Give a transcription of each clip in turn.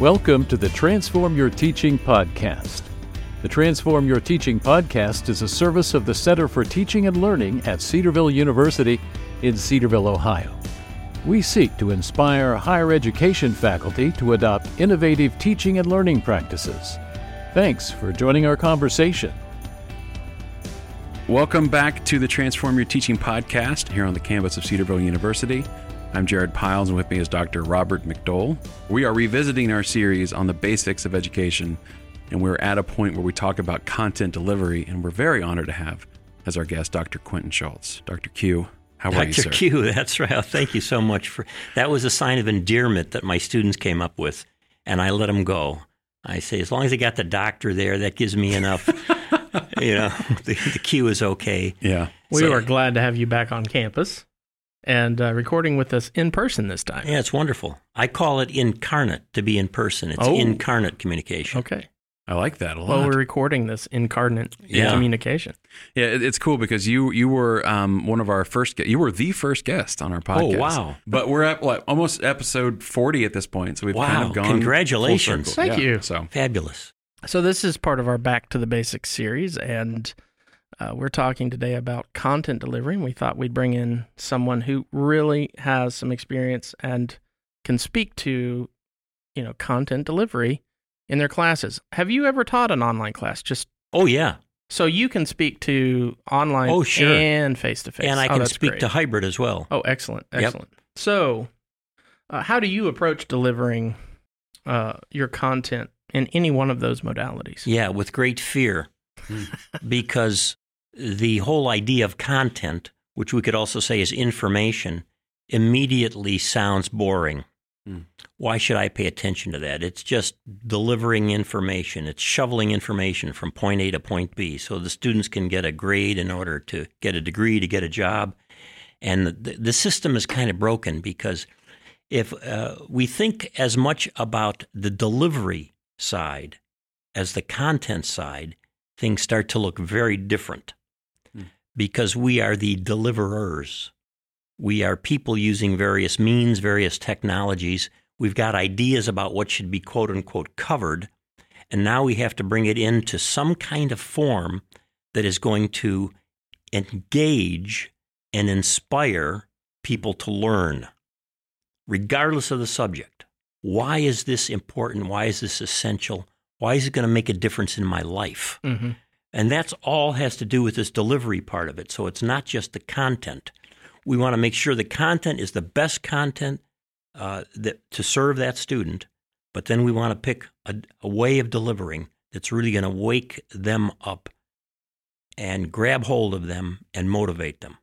Welcome to the Transform Your Teaching podcast. The Transform Your Teaching podcast is a service of the Center for Teaching and Learning at Cedarville University in Cedarville, Ohio. We seek to inspire higher education faculty to adopt innovative teaching and learning practices. Thanks for joining our conversation. Welcome back to the Transform Your Teaching podcast here on the campus of Cedarville University. I'm Jared Piles, and with me is Dr. Robert McDowell. We are revisiting our series on the basics of education, and we're at a point where we talk about content delivery, and we're very honored to have as our guest Dr. Quentin Schultze. Dr. Q, how are you, sir? Dr. Q, that's right. Thank you so much. That was a sign of endearment that my students came up with, and I let them go. I say, as long as I got the doctor there, that gives me enough. The Q is okay. Yeah. We are glad to have you back on campus. And recording with us in person this time. Yeah, it's wonderful. I call it incarnate to be in person. It's incarnate communication. Okay. I like that a lot. Well, we're recording this incarnate communication. Yeah, it's cool because you were one of our first guests. You were the first guest on our podcast. Oh, wow. But we're at almost episode 40 at this point, so we've kind of gone. Congratulations. Thank you. So fabulous. So this is part of our Back to the Basics series, and we're talking today about content delivery, and we thought we'd bring in someone who really has some experience and can speak to, content delivery in their classes. Have you ever taught an online class? Oh, yeah. So you can speak to online and face-to-face. And I can speak to hybrid as well. Oh, excellent. Yep. So how do you approach delivering your content in any one of those modalities? Yeah, with great fear. Because the whole idea of content, which we could also say is information, immediately sounds boring. Mm. Why should I pay attention to that? It's just delivering information. It's shoveling information from point A to point B so the students can get a grade in order to get a degree, to get a job. And the system is kind of broken because if we think as much about the delivery side as the content side, things start to look very different because we are the deliverers. We are people using various means, various technologies. We've got ideas about what should be quote unquote covered, and now we have to bring it into some kind of form that is going to engage and inspire people to learn, regardless of the subject. Why is this important? Why is this essential? Why is it going to make a difference in my life? Mm-hmm. And that's all has to do with this delivery part of it. So it's not just the content. We want to make sure the content is the best content to serve that student, but then we want to pick a way of delivering that's really going to wake them up and grab hold of them and motivate them.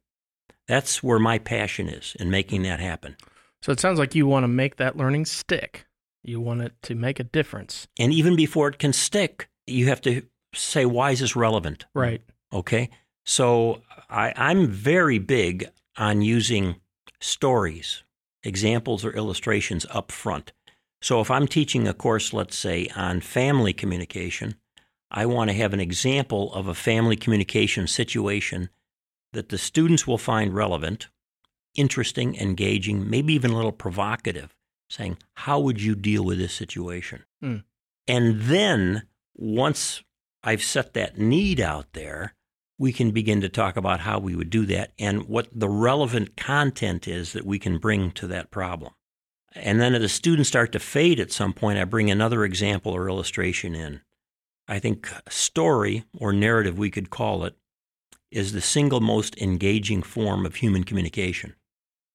That's where my passion is in making that happen. So it sounds like you want to make that learning stick. You want it to make a difference. And even before it can stick, you have to say, why is this relevant? Right. Okay? So I'm very big on using stories, examples or illustrations up front. So if I'm teaching a course, let's say, on family communication, I want to have an example of a family communication situation that the students will find relevant, interesting, engaging, maybe even a little provocative. Saying, how would you deal with this situation? Mm. And then once I've set that need out there, we can begin to talk about how we would do that and what the relevant content is that we can bring to that problem. And then if the students start to fade at some point, I bring another example or illustration in. I think story, or narrative we could call it, is the single most engaging form of human communication.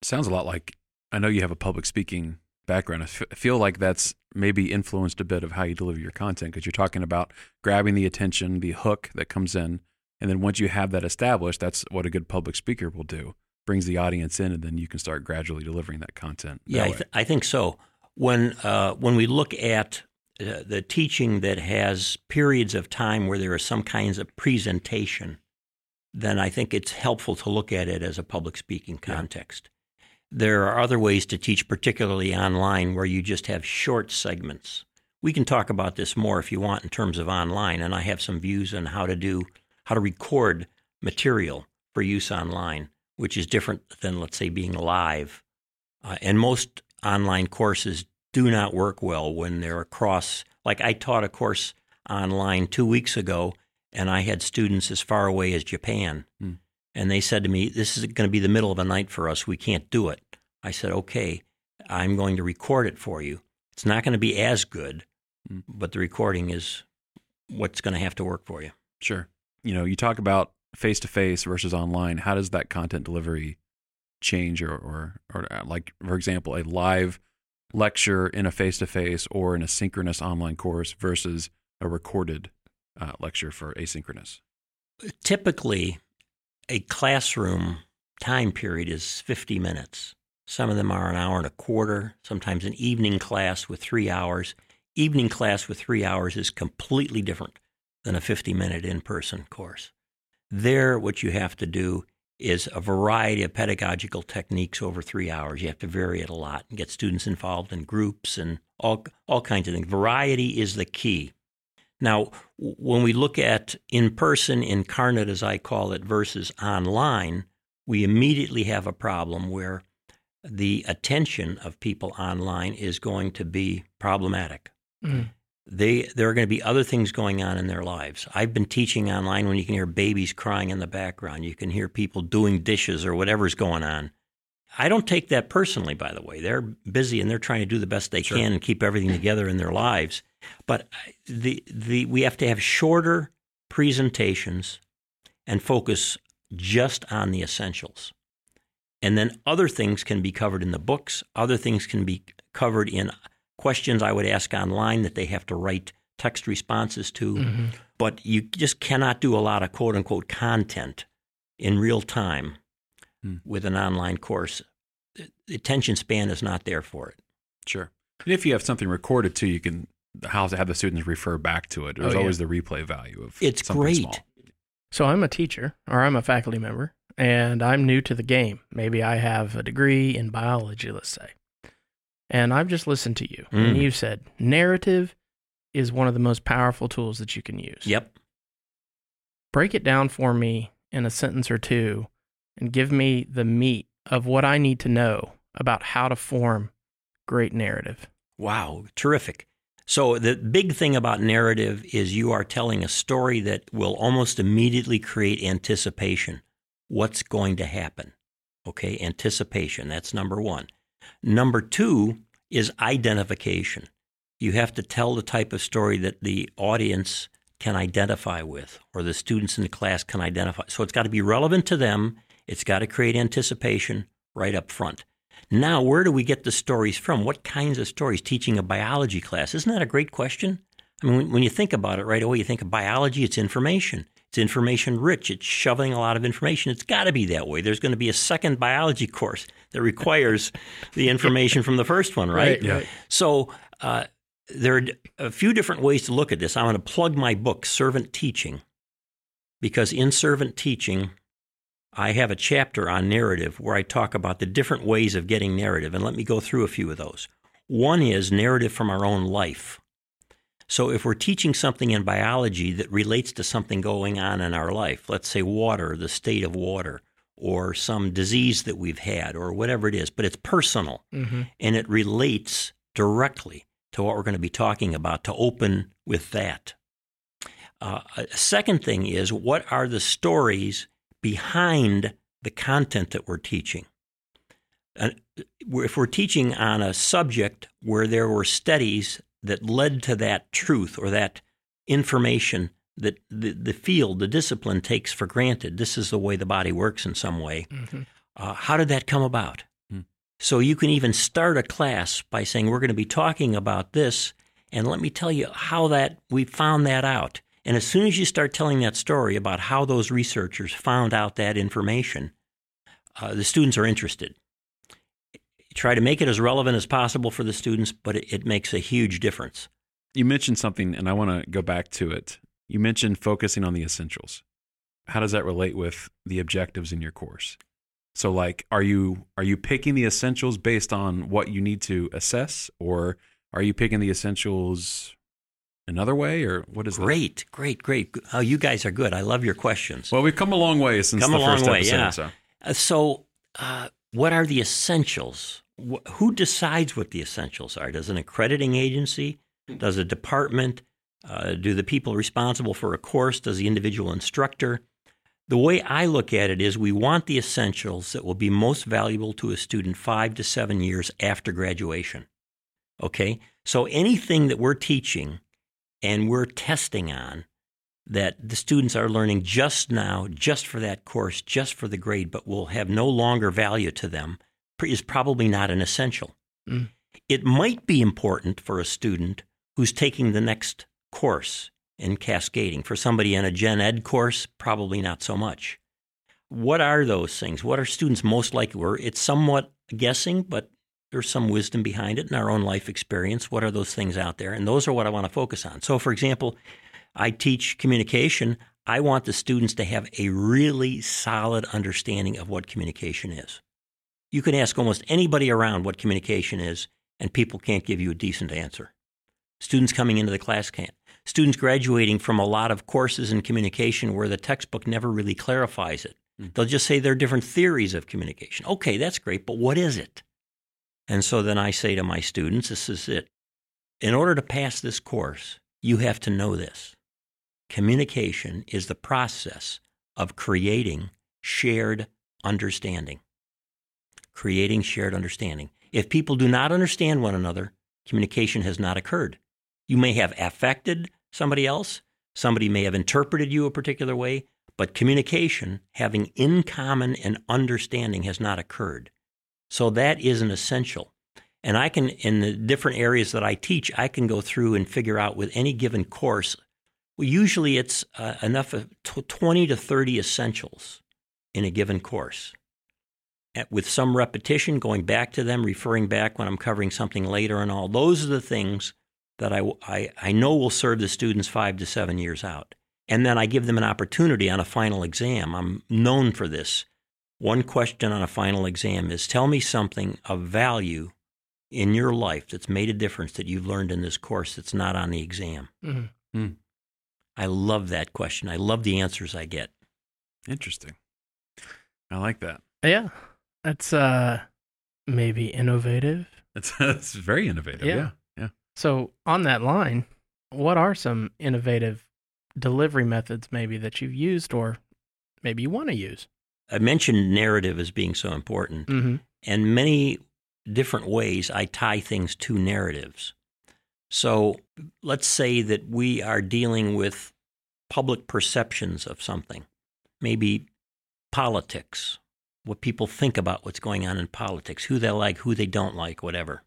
Sounds a lot like, I know you have a public speaking background. I feel like that's maybe influenced a bit of how you deliver your content because you're talking about grabbing the attention, the hook that comes in, and then once you have that established, that's what a good public speaker will do, brings the audience in, and then you can start gradually delivering that content. Yeah, I think so. When we look at the teaching that has periods of time where there are some kinds of presentation, then I think it's helpful to look at it as a public speaking context. Yeah. There are other ways to teach, particularly online, where you just have short segments. We can talk about this more if you want in terms of online, and I have some views on how to record material for use online, which is different than, let's say, being live. And most online courses do not work well when they're across. Like I taught a course online 2 weeks ago, and I had students as far away as Japan. Mm. And they said to me, this is going to be the middle of the night for us. We can't do it. I said, okay, I'm going to record it for you. It's not going to be as good, but the recording is what's going to have to work for you. Sure. You know, you talk about face-to-face versus online. How does that content delivery change or like, for example, a live lecture in a face-to-face or in a synchronous online course versus a recorded lecture for asynchronous? Typically, a classroom time period is 50 minutes. Some of them are an hour and a quarter, sometimes an evening class with 3 hours. Evening class with 3 hours is completely different than a 50-minute in-person course. There, what you have to do is a variety of pedagogical techniques over 3 hours. You have to vary it a lot and get students involved in groups and all kinds of things. Variety is the key. Now, when we look at in-person incarnate, as I call it, versus online, we immediately have a problem where the attention of people online is going to be problematic. Mm. There are going to be other things going on in their lives. I've been teaching online when you can hear babies crying in the background. You can hear people doing dishes or whatever's going on. I don't take that personally, by the way. They're busy and they're trying to do the best they can and keep everything together in their lives. But we have to have shorter presentations and focus just on the essentials. And then other things can be covered in the books. Other things can be covered in questions I would ask online that they have to write text responses to. Mm-hmm. But you just cannot do a lot of quote-unquote content in real time with an online course. The attention span is not there for it. Sure. And if you have something recorded too, you can have the students refer back to it. There's always the replay value of it's something great. Small. So I'm a teacher or I'm a faculty member. And I'm new to the game. Maybe I have a degree in biology, let's say. And I've just listened to you. Mm. And you said narrative is one of the most powerful tools that you can use. Yep. Break it down for me in a sentence or two and give me the meat of what I need to know about how to form great narrative. Wow, terrific. So the big thing about narrative is you are telling a story that will almost immediately create anticipation. What's going to happen? Okay, anticipation, that's number one. Number two is identification. You have to tell the type of story that the audience can identify with or the students in the class can identify. So it's got to be relevant to them. It's got to create anticipation right up front. Now, where do we get the stories from? What kinds of stories? Teaching a biology class, isn't that a great question? I mean, when you think about it right away, you think of biology, it's information. It's information rich. It's shoveling a lot of information. It's got to be that way. There's going to be a second biology course that requires the information from the first one, right? Right, yeah. So there are a few different ways to look at this. I'm going to plug my book, Servant Teaching, because in Servant Teaching, I have a chapter on narrative where I talk about the different ways of getting narrative. And let me go through a few of those. One is narrative from our own life. So if we're teaching something in biology that relates to something going on in our life, let's say water, the state of water, or some disease that we've had, or whatever it is, but it's personal, and it relates directly to what we're going to be talking about, to open with that. A second thing is, what are the stories behind the content that we're teaching? If we're teaching on a subject where there were studies that led to that truth or that information that the field, the discipline takes for granted. This is the way the body works in some way. Mm-hmm. How did that come about? Mm. So you can even start a class by saying, we're going to be talking about this, and let me tell you how that we found that out. And as soon as you start telling that story about how those researchers found out that information, the students are interested. Try to make it as relevant as possible for the students, but it makes a huge difference. You mentioned something, and I want to go back to it. You mentioned focusing on the essentials. How does that relate with the objectives in your course? So, like, are you picking the essentials based on what you need to assess, or are you picking the essentials another way, or what is that? Great. Oh, you guys are good. I love your questions. Well, we've come a long way since the first episode. Yeah. So what are the essentials? who decides what the essentials are? Does an accrediting agency? Does a department? Do the people responsible for a course? Does the individual instructor? The way I look at it is we want the essentials that will be most valuable to a student 5 to 7 years after graduation. Okay? So anything that we're teaching and we're testing on that the students are learning just now, just for that course, just for the grade, but will have no longer value to them is probably not an essential. Mm. It might be important for a student who's taking the next course in cascading. For somebody in a gen ed course, probably not so much. What are those things? What are students most likely? It's somewhat guessing, but there's some wisdom behind it in our own life experience. What are those things out there? And those are what I want to focus on. So, for example, I teach communication. I want the students to have a really solid understanding of what communication is. You can ask almost anybody around what communication is, and people can't give you a decent answer. Students coming into the class can't. Students graduating from a lot of courses in communication where the textbook never really clarifies it. Mm-hmm. They'll just say there are different theories of communication. Okay, that's great, but what is it? And so then I say to my students, this is it. In order to pass this course, you have to know this. Communication is the process of creating shared understanding. Creating shared understanding. If people do not understand one another, communication has not occurred. You may have affected somebody else. Somebody may have interpreted you a particular way, but communication, having in common an understanding, has not occurred. So that is an essential. And I can, in the different areas that I teach, I can go through and figure out with any given course, well, usually it's enough of 20 to 30 essentials in a given course. With some repetition, going back to them, referring back when I'm covering something later and all. Those are the things that I know will serve the students 5 to 7 years out. And then I give them an opportunity on a final exam. I'm known for this. One question on a final exam is, tell me something of value in your life that's made a difference that you've learned in this course that's not on the exam. Mm-hmm. Mm. I love that question. I love the answers I get. Interesting. I like that. Yeah. That's maybe innovative. That's very innovative, yeah. So on that line, what are some innovative delivery methods maybe that you've used or maybe you want to use? I mentioned narrative as being so important, mm-hmm. and many different ways I tie things to narratives. So let's say that we are dealing with public perceptions of something, maybe politics, what people think about what's going on in politics, who they like, who they don't like, whatever.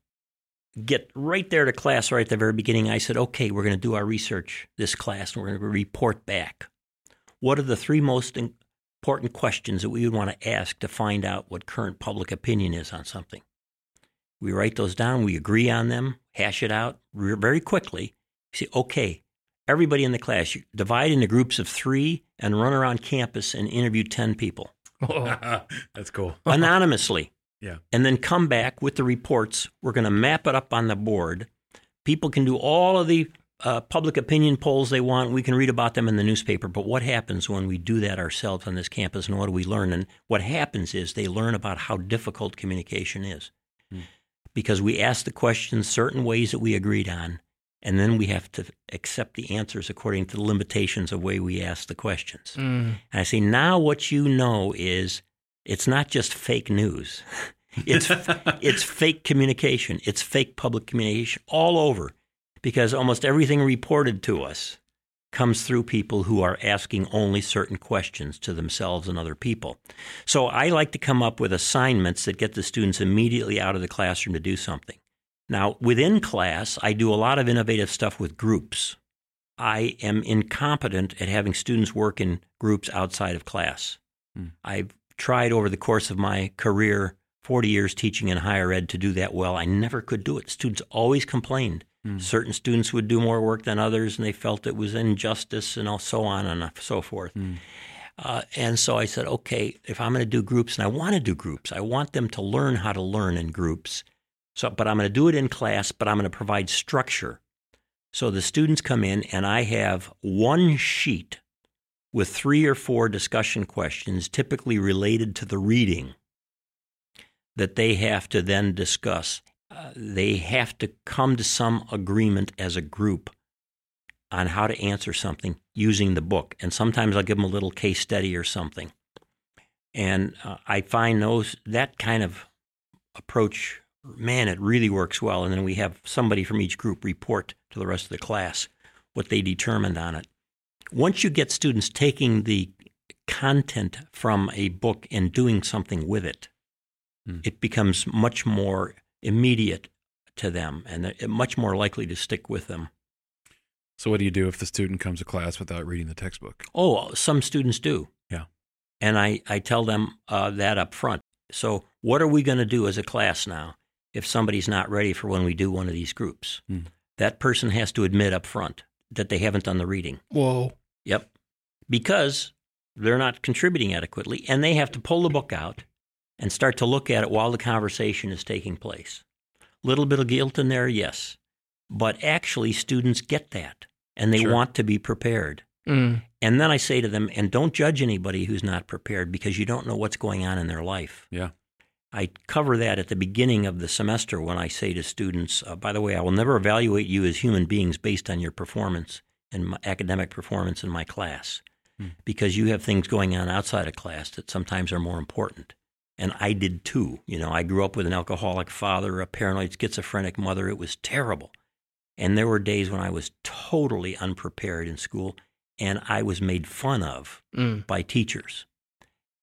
Get right there to class right at the very beginning. I said, okay, we're going to do our research this class and we're going to report back. What are the three most important questions that we would want to ask to find out what current public opinion is on something? We write those down. We agree on them, hash it out very quickly. You say, okay, everybody in the class, you divide into groups of three and run around campus and interview 10 people. Oh. That's cool. Anonymously. Yeah. And then come back with the reports. We're going to map it up on the board. People can do all of the public opinion polls they want. We can read about them in the newspaper. But what happens when we do that ourselves on this campus and what do we learn? And what happens is they learn about how difficult communication is because we ask the questions certain ways that we agreed on, and then we have to accept the answers according to the limitations of the way we ask the questions. Mm. And I say, now what you know is it's not just fake news. It's fake communication. It's fake public communication all over because almost everything reported to us comes through people who are asking only certain questions to themselves and other people. So I like to come up with assignments that get the students immediately out of the classroom to do something. Now, within class, I do a lot of innovative stuff with groups. I am incompetent at having students work in groups outside of class. Mm. I've tried over the course of my career, 40 years teaching in higher ed, to do that well. I never could do it. Students always complained. Mm. Certain students would do more work than others, and they felt it was injustice and so on and so forth. Mm. And so I said, okay, if I'm going to do groups, and I want to do groups, I want them to learn how to learn in groups. So, but I'm going to do it in class, but I'm going to provide structure. So the students come in, and I have one sheet with 3 or 4 discussion questions typically related to the reading. that they have to then discuss. They have to come to some agreement as a group on how to answer something using the book. And sometimes I'll give them a little case study or something. And I find that kind of approach, man, it really works well. And then we have somebody from each group report to the rest of the class what they determined on it. Once you get students taking the content from a book and doing something with it, it becomes much more immediate to them and they're much more likely to stick with them. So what do you do if the student comes to class without reading the textbook? Oh, some students do. Yeah. And I tell them that up front. So what are we going to do as a class now if somebody's not ready for when we do one of these groups? Mm. That person has to admit up front that they haven't done the reading. Whoa. Yep. Because they're not contributing adequately, and they have to pull the book out and start to look at it while the conversation is taking place. A little bit of guilt in there, yes. But actually, students get that, and they want to be prepared. Mm. And then I say to them, and don't judge anybody who's not prepared because you don't know what's going on in their life. Yeah. I cover that at the beginning of the semester when I say to students, by the way, I will never evaluate you as human beings based on your performance and my academic performance in my class because you have things going on outside of class that sometimes are more important. And I did too. You know, I grew up with an alcoholic father, a paranoid schizophrenic mother. It was terrible. And there were days when I was totally unprepared in school and I was made fun of by teachers.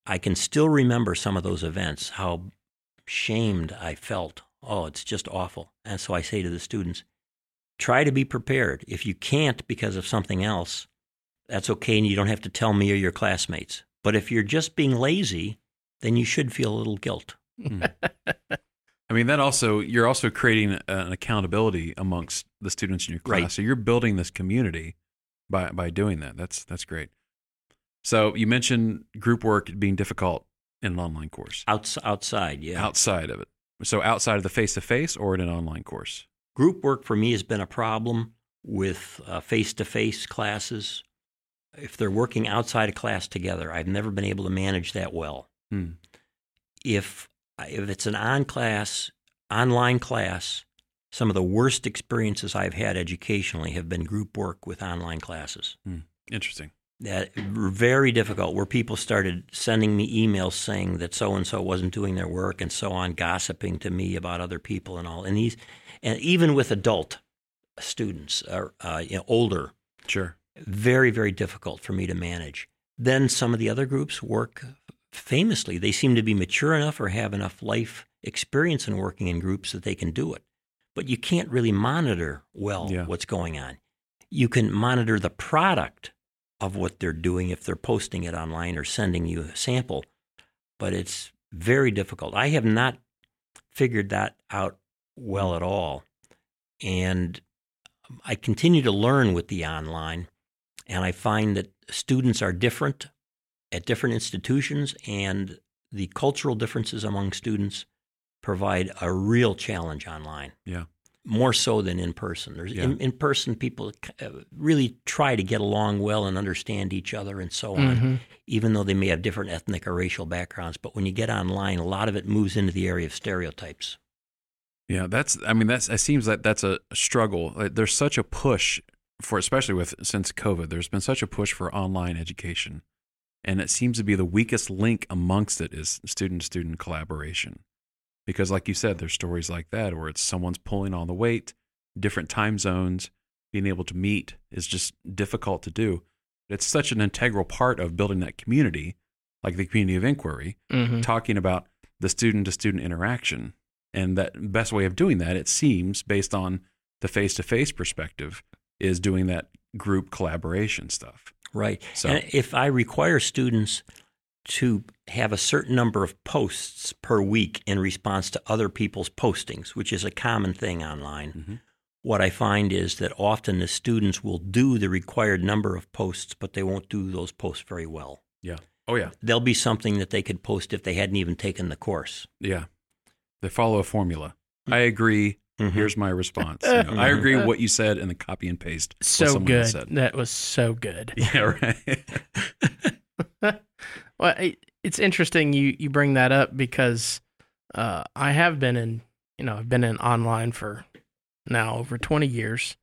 I can still remember some of those events, how shamed I felt. Oh, it's just awful. And so I say to the students, try to be prepared. If you can't because of something else, that's okay, and you don't have to tell me or your classmates. But if you're just being lazy, then you should feel a little guilt. I mean, that also, you're also creating an accountability amongst the students in your class. Right. So you're building this community by doing that. That's great. So you mentioned group work being difficult in an online course. Outside, yeah. Outside of it. So outside of the face-to-face or in an online course? Group work for me has been a problem with face-to-face classes. If they're working outside of class together, I've never been able to manage that well. Hmm. If it's an online class, some of the worst experiences I've had educationally have been group work with online classes. Hmm. Interesting. That very difficult, where people started sending me emails saying that so-and-so wasn't doing their work and so on, gossiping to me about other people and all. And even with adult students, older. Sure. Very, very difficult for me to manage. Then some of the other groups work famously. They seem to be mature enough or have enough life experience in working in groups that they can do it. But you can't really monitor well what's going on. You can monitor the product of what they're doing if they're posting it online or sending you a sample, but it's very difficult. I have not figured that out well at all. And I continue to learn with the online. And I find that students are different at different institutions, and the cultural differences among students provide a real challenge online. Yeah, more so than in person. In person, people really try to get along well and understand each other and so on, even though they may have different ethnic or racial backgrounds. But when you get online, a lot of it moves into the area of stereotypes. Yeah, it seems like that's a struggle. Like, there's such a push since COVID, there's been such a push for online education, and it seems to be the weakest link amongst it is student-to-student collaboration. Because like you said, there's stories like that where it's someone's pulling on the weight, different time zones, being able to meet is just difficult to do. It's such an integral part of building that community, like the community of inquiry, talking about the student-to-student interaction. And that best way of doing that, it seems, based on the face-to-face perspective, is doing that group collaboration stuff. Right. So, and if I require students to have a certain number of posts per week in response to other people's postings, which is a common thing online, what I find is that often the students will do the required number of posts, but they won't do those posts very well. Yeah. Oh, yeah. There'll be something that they could post if they hadn't even taken the course. Yeah. They follow a formula. I agree. Here's my response. You know, I agree with what you said and the copy and paste. So good. Said. That was so good. Yeah, right. Well, it's interesting you bring that up because I have been in, I've been in online for now over 20 years,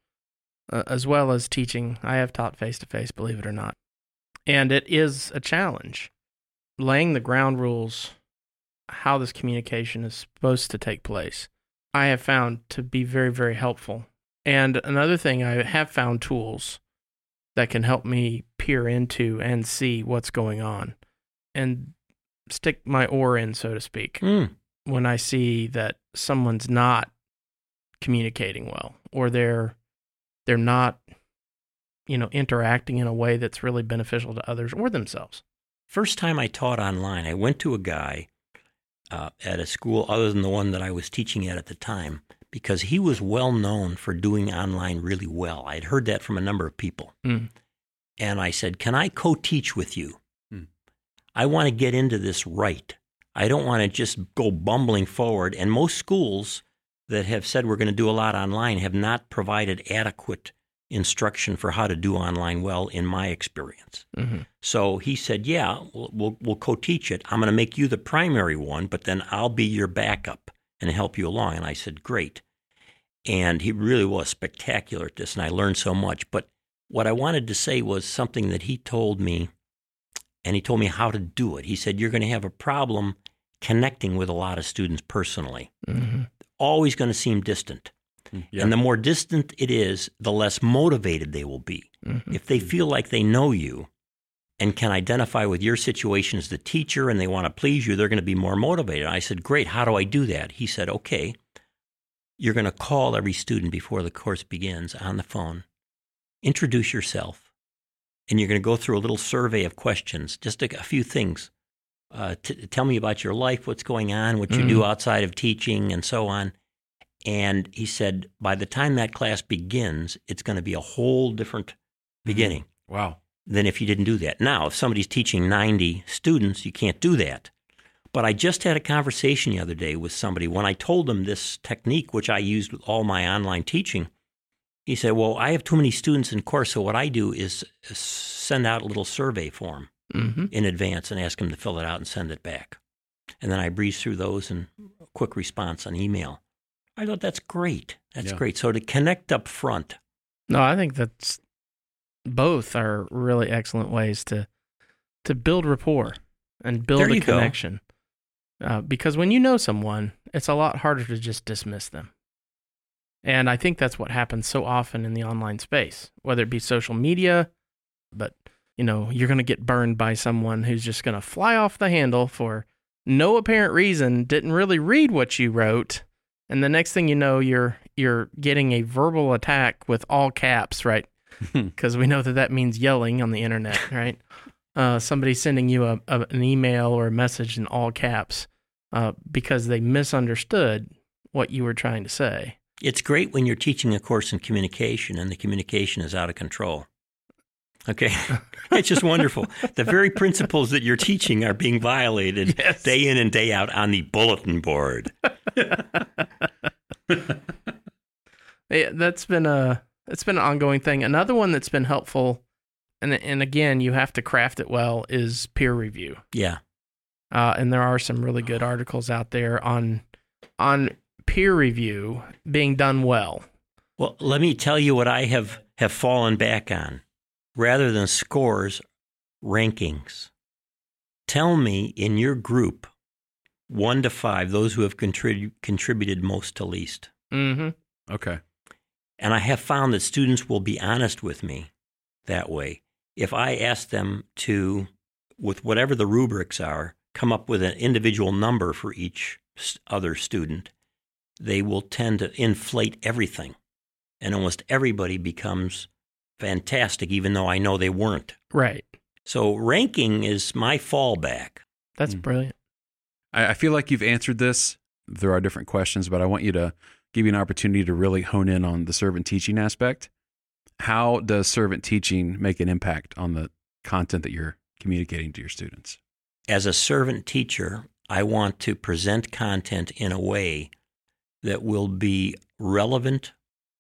as well as teaching. I have taught face-to-face, believe it or not. And it is a challenge. Laying the ground rules, how this communication is supposed to take place, I have found to be very, very helpful. And another thing, I have found tools that can help me peer into and see what's going on and stick my oar in, so to speak, when I see that someone's not communicating well or they're not, interacting in a way that's really beneficial to others or themselves. First time I taught online, I went to a guy at a school other than the one that I was teaching at the time, because he was well known for doing online really well. I'd heard that from a number of people. And I said, can I co-teach with you? I want to get into this right. I don't want to just go bumbling forward. And most schools that have said we're going to do a lot online have not provided adequate instruction for how to do online well, in my experience. So he said, yeah, we'll co-teach it. I'm going to make you the primary one, but then I'll be your backup and help you along. And I said, great. And he really was spectacular at this, and I learned so much. But what I wanted to say was something that he told me, and he told me how to do it. He said, you're going to have a problem connecting with a lot of students personally. Always going to seem distant. And the more distant it is, the less motivated they will be. If they feel like they know you and can identify with your situation as the teacher and they want to please you, they're going to be more motivated. I said, great, how do I do that? He said, okay, you're going to call every student before the course begins on the phone, introduce yourself, and you're going to go through a little survey of questions, just a few things. Tell me about your life, what's going on, what you do outside of teaching, and so on. And he said, by the time that class begins, it's going to be a whole different beginning than if you didn't do that. Now, if somebody's teaching 90 students, you can't do that. But I just had a conversation the other day with somebody. When I told them this technique, which I used with all my online teaching, he said, well, I have too many students in course, so what I do is send out a little survey form in advance and ask them to fill it out and send it back. And then I breeze through those and a quick response on email. I thought, that's great. That's great. So to connect up front. No, I think that's both are really excellent ways to build rapport and build a connection. Because when you know someone, it's a lot harder to just dismiss them. And I think that's what happens so often in the online space, whether it be social media, but you're going to get burned by someone who's just going to fly off the handle for no apparent reason, didn't really read what you wrote. And the next thing you know, you're getting a verbal attack with all caps, right? Because we know that means yelling on the internet, right? Somebody sending you an email or a message in all caps because they misunderstood what you were trying to say. It's great when you're teaching a course in communication and the communication is out of control. Okay. It's just wonderful. The very principles that you're teaching are being violated day in and day out on the bulletin board. It's been an ongoing thing. Another one that's been helpful, and again, you have to craft it well, is peer review. And there are some really good articles out there on peer review being done well. Well, let me tell you what I have fallen back on. Rather than scores, rankings. Tell me in your group, 1 to 5, those who have contributed most to least. Okay. And I have found that students will be honest with me that way. If I ask them to, with whatever the rubrics are, come up with an individual number for each other student, they will tend to inflate everything. And almost everybody becomes fantastic, even though I know they weren't. Right. So ranking is my fallback. That's brilliant. I feel like you've answered this. There are different questions, but I want you to give you an opportunity to really hone in on the servant teaching aspect. How does servant teaching make an impact on the content that you're communicating to your students? As a servant teacher, I want to present content in a way that will be relevant,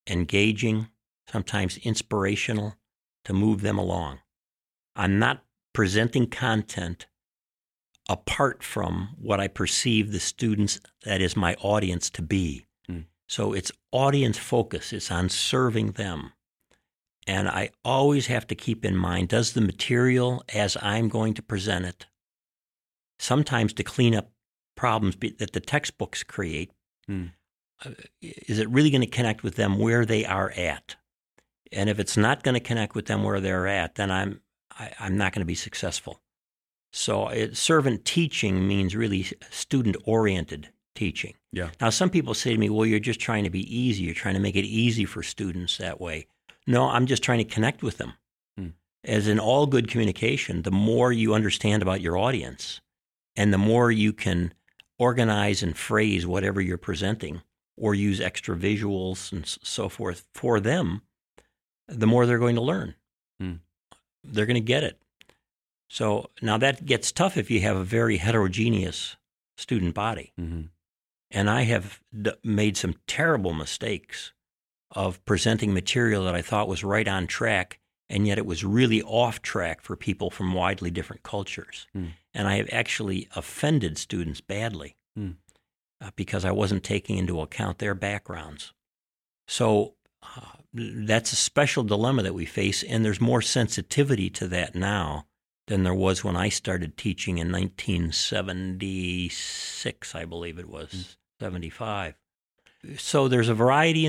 engaging, sometimes inspirational, to move them along. I'm not presenting content apart from what I perceive the students, that is my audience, to be. Mm. So it's audience focus. It's on serving them. And I always have to keep in mind, does the material as I'm going to present it, sometimes to clean up problems that the textbooks create, is it really going to connect with them where they are at? And if it's not going to connect with them where they're at, then I'm not going to be successful. So servant teaching means really student-oriented teaching. Yeah. Now, some people say to me, well, you're just trying to be easy. You're trying to make it easy for students that way. No, I'm just trying to connect with them. Mm. As in all good communication, the more you understand about your audience and the more you can organize and phrase whatever you're presenting or use extra visuals and so forth for them, the more they're going to learn. Mm. They're going to get it. So now that gets tough if you have a very heterogeneous student body. Mm-hmm. And I have made some terrible mistakes of presenting material that I thought was right on track, and yet it was really off track for people from widely different cultures. Mm. And I have actually offended students badly because I wasn't taking into account their backgrounds. So that's a special dilemma that we face, and there's more sensitivity to that now than there was when I started teaching in 1976, I believe it was, 75. So there's a variety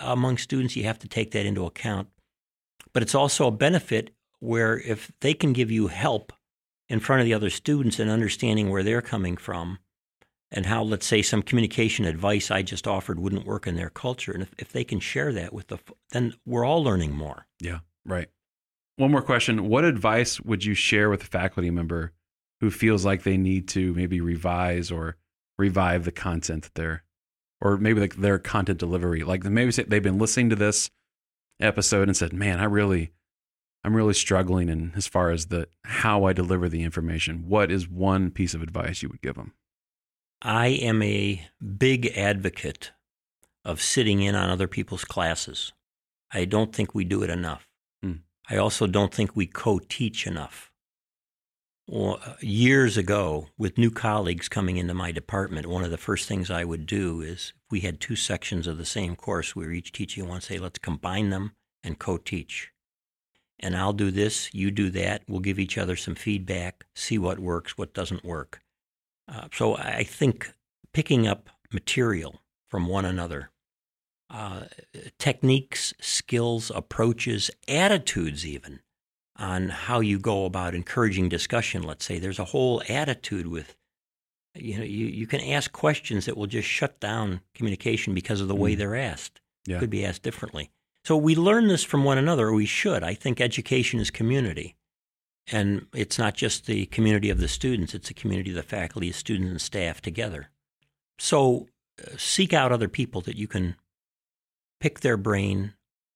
among students. You have to take that into account. But it's also a benefit where if they can give you help in front of the other students and understanding where they're coming from and how, let's say, some communication advice I just offered wouldn't work in their culture. And if they can share that with then we're all learning more. Yeah, right. One more question. What advice would you share with a faculty member who feels like they need to maybe revise or revive the content that they're, or maybe like their content delivery? Like maybe they've been listening to this episode and said, man, I'm really struggling in as far as how I deliver the information. What is one piece of advice you would give them? I am a big advocate of sitting in on other people's classes. I don't think we do it enough. I also don't think we co-teach enough. Well, years ago, with new colleagues coming into my department, one of the first things I would do is, if we had two sections of the same course, we were each teaching one, say, let's combine them and co-teach. And I'll do this, you do that, we'll give each other some feedback, see what works, what doesn't work. So I think picking up material from one another, techniques, skills, approaches, attitudes even, on how you go about encouraging discussion. Let's say there's a whole attitude with, you can ask questions that will just shut down communication because of the way they're asked. Yeah. Could be asked differently. So we learn this from one another, or we should. I think education is community. And it's not just the community of the students, it's the community of the faculty, students, and staff together. So seek out other people that you can pick their brain,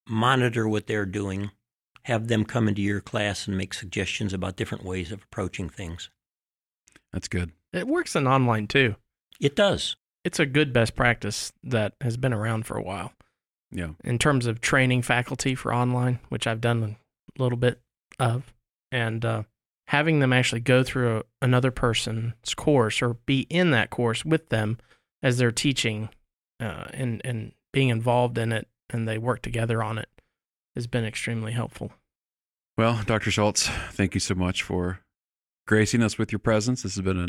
monitor what they're doing, have them come into your class and make suggestions about different ways of approaching things. That's good. It works in online too. It does. It's a good best practice that has been around for a while. Yeah. In terms of training faculty for online, which I've done a little bit of, and having them actually go through another person's course or be in that course with them as they're teaching and being involved in it, and they work together on it, has been extremely helpful. Well, Dr. Schultze, thank you so much for gracing us with your presence. This has been a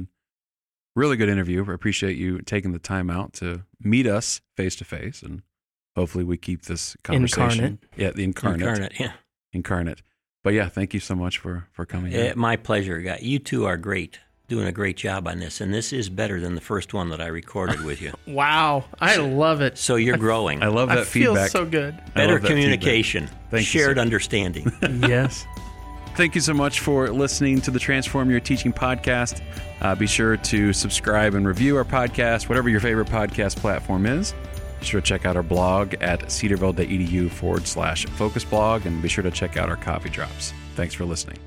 really good interview. I appreciate you taking the time out to meet us face to face, and hopefully we keep this conversation. Incarnate. But yeah, thank you so much for coming. My pleasure, guy. You two are great. Doing a great job on this, and this is better than the first one that I recorded with you. Wow, I love it. So you're growing. I love that feedback. It feels so good. Better communication, shared understanding. Yes. Thank you so much for listening to the Transform Your Teaching podcast. Be sure to subscribe and review our podcast, whatever your favorite podcast platform is. Be sure to check out our blog at cedarville.edu/focusblog, and be sure to check out our coffee drops. Thanks for listening.